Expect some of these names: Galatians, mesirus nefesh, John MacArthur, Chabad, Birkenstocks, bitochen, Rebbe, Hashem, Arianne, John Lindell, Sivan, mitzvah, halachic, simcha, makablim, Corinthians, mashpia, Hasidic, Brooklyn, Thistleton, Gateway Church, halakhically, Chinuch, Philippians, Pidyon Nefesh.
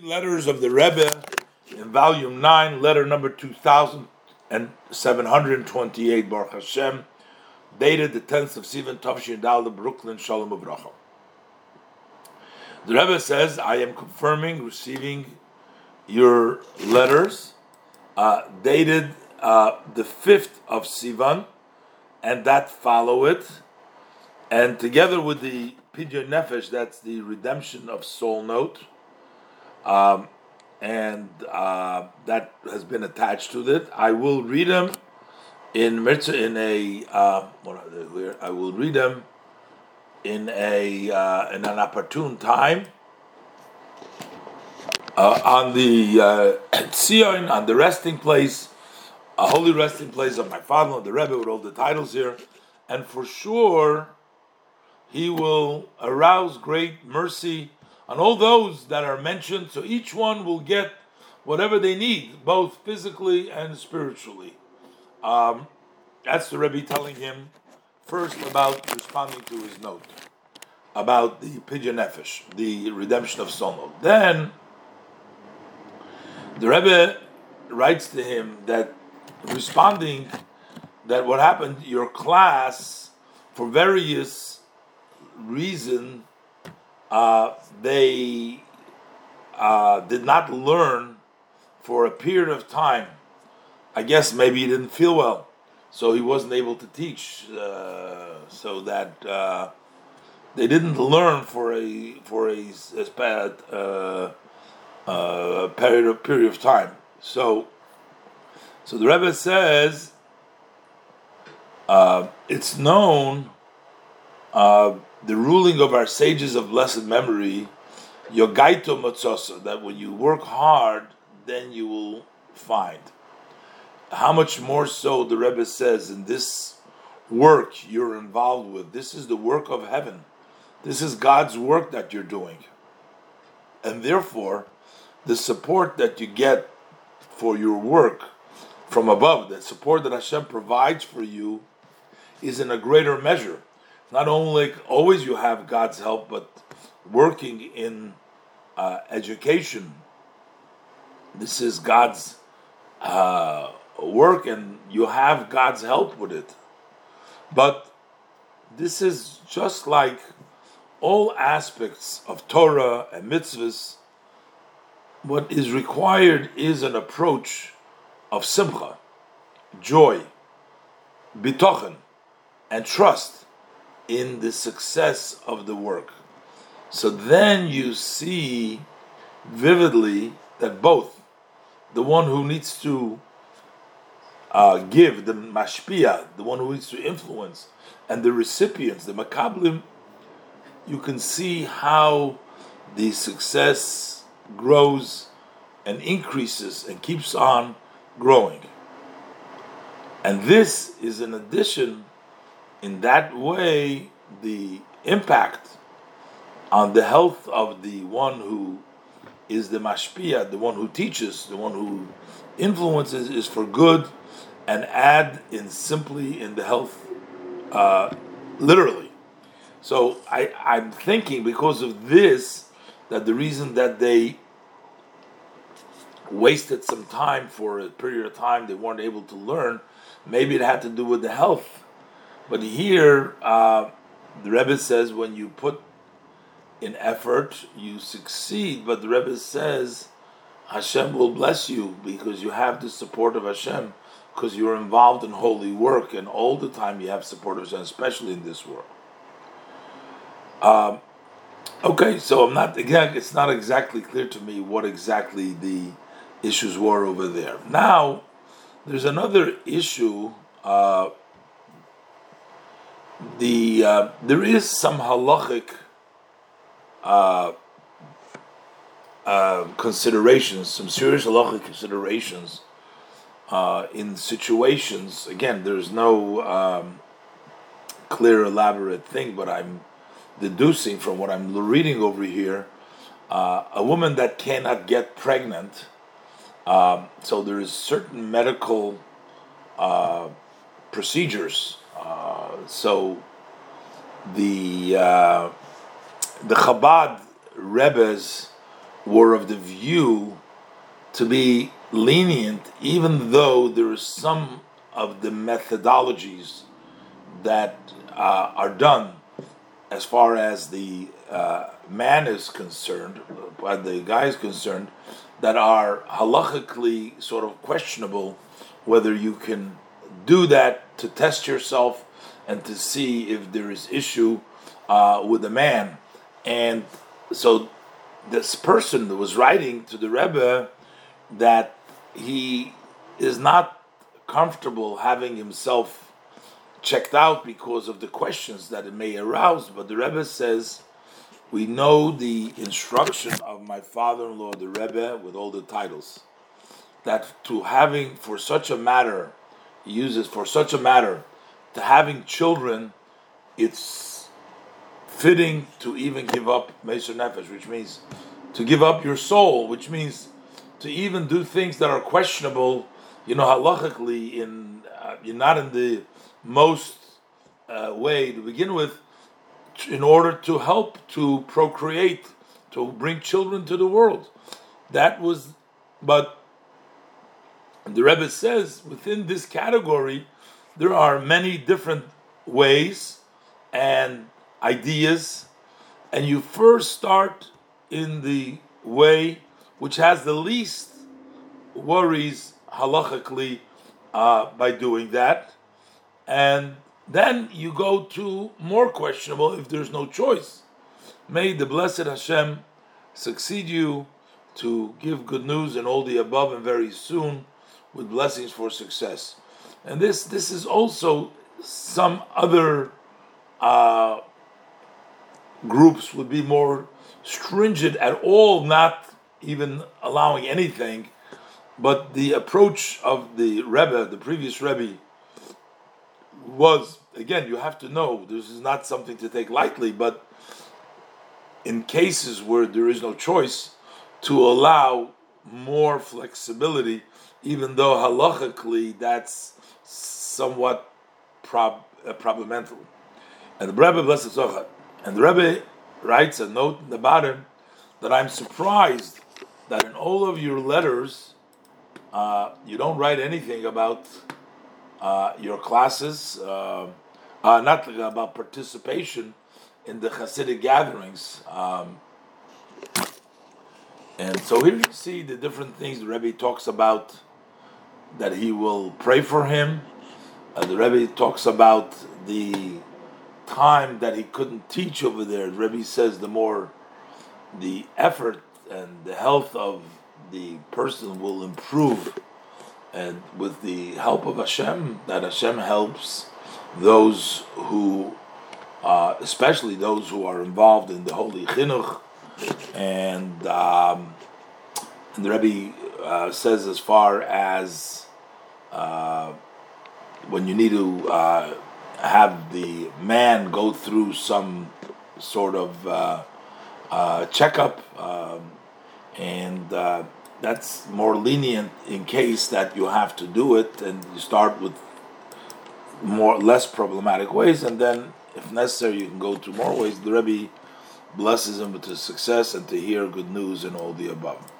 Letters of the Rebbe in volume 9, letter number 2728, Baruch Hashem, dated the 10th of Sivan, Tafshin Dal, Brooklyn, Shalom Avracha. The Rebbe says, I am confirming, receiving your letters, dated the 5th of Sivan, and that follow it, and together with the Pidyon Nefesh, that's the redemption of soul note, and that has been attached to it. I will read them in an opportune time on the Tzion, on the resting place, a holy resting place of my father, the Rebbe, with all the titles here, and for sure he will arouse great mercy on all those that are mentioned, so each one will get whatever they need, both physically and spiritually. That's the Rebbe telling him first about responding to his note, about the Pidyon Nefesh, the redemption of Soul. Then the Rebbe writes to him that responding, that what happened, your class, for various reasons, they did not learn for a period of time. I guess maybe he didn't feel well, so he wasn't able to teach. So that they didn't learn for a period of time. So the Rebbe says it's known. The ruling of our sages of blessed memory, yogaito matzosa, that when you work hard, then you will find. How much more so, the Rebbe says, in this work you're involved with, this is the work of heaven. This is God's work that you're doing. And therefore, the support that you get for your work from above, the support that Hashem provides for you, is in a greater measure. Not only always you have God's help, but working in education, this is God's work, and you have God's help with it. But this is just like all aspects of Torah and mitzvahs. What is required is an approach of simcha, joy, bitochen, and trust in the success of the work. So then you see vividly that both the one who needs to give, the mashpia, the one who needs to influence, and the recipients, the makablim, you can see how the success grows and increases and keeps on growing. And this is an addition. In that way, the impact on the health of the one who is the mashpia, the one who teaches, the one who influences, is for good, and add in simply in the health, literally. So I'm thinking, because of this, that the reason that they wasted some time for a period of time, they weren't able to learn, maybe it had to do with the health. But here, the Rebbe says, when you put in effort, you succeed. But the Rebbe says, Hashem will bless you because you have the support of Hashem, because you're involved in holy work, and all the time you have support of Hashem, especially in this world. So I'm not, again, it's not exactly clear to me what exactly the issues were over there. Now, there's another issue. There is some halachic considerations, some serious halachic considerations in situations. Again, there's no clear, elaborate thing, but I'm deducing from what I'm reading over here, a woman that cannot get pregnant. So there is certain medical procedures. So the Chabad Rebbe's were of the view to be lenient, even though there is some of the methodologies that are done as far as the man is concerned, the guy is concerned, that are halakhically sort of questionable, whether you can do that to test yourself and to see if there is issue with the man. And so this person that was writing to the Rebbe that he is not comfortable having himself checked out because of the questions that it may arouse, but the Rebbe says, we know the instruction of my father-in-law, the Rebbe, with all the titles, that to having, for such a matter, he uses for such a matter, to having children, it's fitting to even give up mesirus nefesh, which means to give up your soul, which means to even do things that are questionable, you know, halachically, in you're not in the most way to begin with, in order to help to procreate, to bring children to the world. But the Rebbe says within this category, there are many different ways and ideas, and you first start in the way which has the least worries halachically by doing that, and then you go to more questionable if there's no choice. May the blessed Hashem succeed you to give good news and all the above, and very soon with blessings for success. And this is also some other groups would be more stringent at all, not even allowing anything. But the approach of the Rebbe, the previous Rebbe, was, again, you have to know, this is not something to take lightly, but in cases where there is no choice, to allow more flexibility, even though halachically that's somewhat problematical. And the Rebbe, blessed Zohar, and the Rebbe writes a note in the bottom that I'm surprised that in all of your letters you don't write anything about your classes, not about participation in the Hasidic gatherings. And so here you see the different things the Rebbe talks about, that he will pray for him. The Rebbe talks about the time that he couldn't teach over there. The Rebbe says the more the effort and the health of the person will improve, and with the help of Hashem, that Hashem helps those who, especially those who are involved in the Holy Chinuch. And the Rebbe says as far as when you need to have the man go through some sort of checkup, and that's more lenient in case that you have to do it, and you start with less problematic ways, and then if necessary you can go to more ways. The Rebbe blesses him with his success and to hear good news and all the above.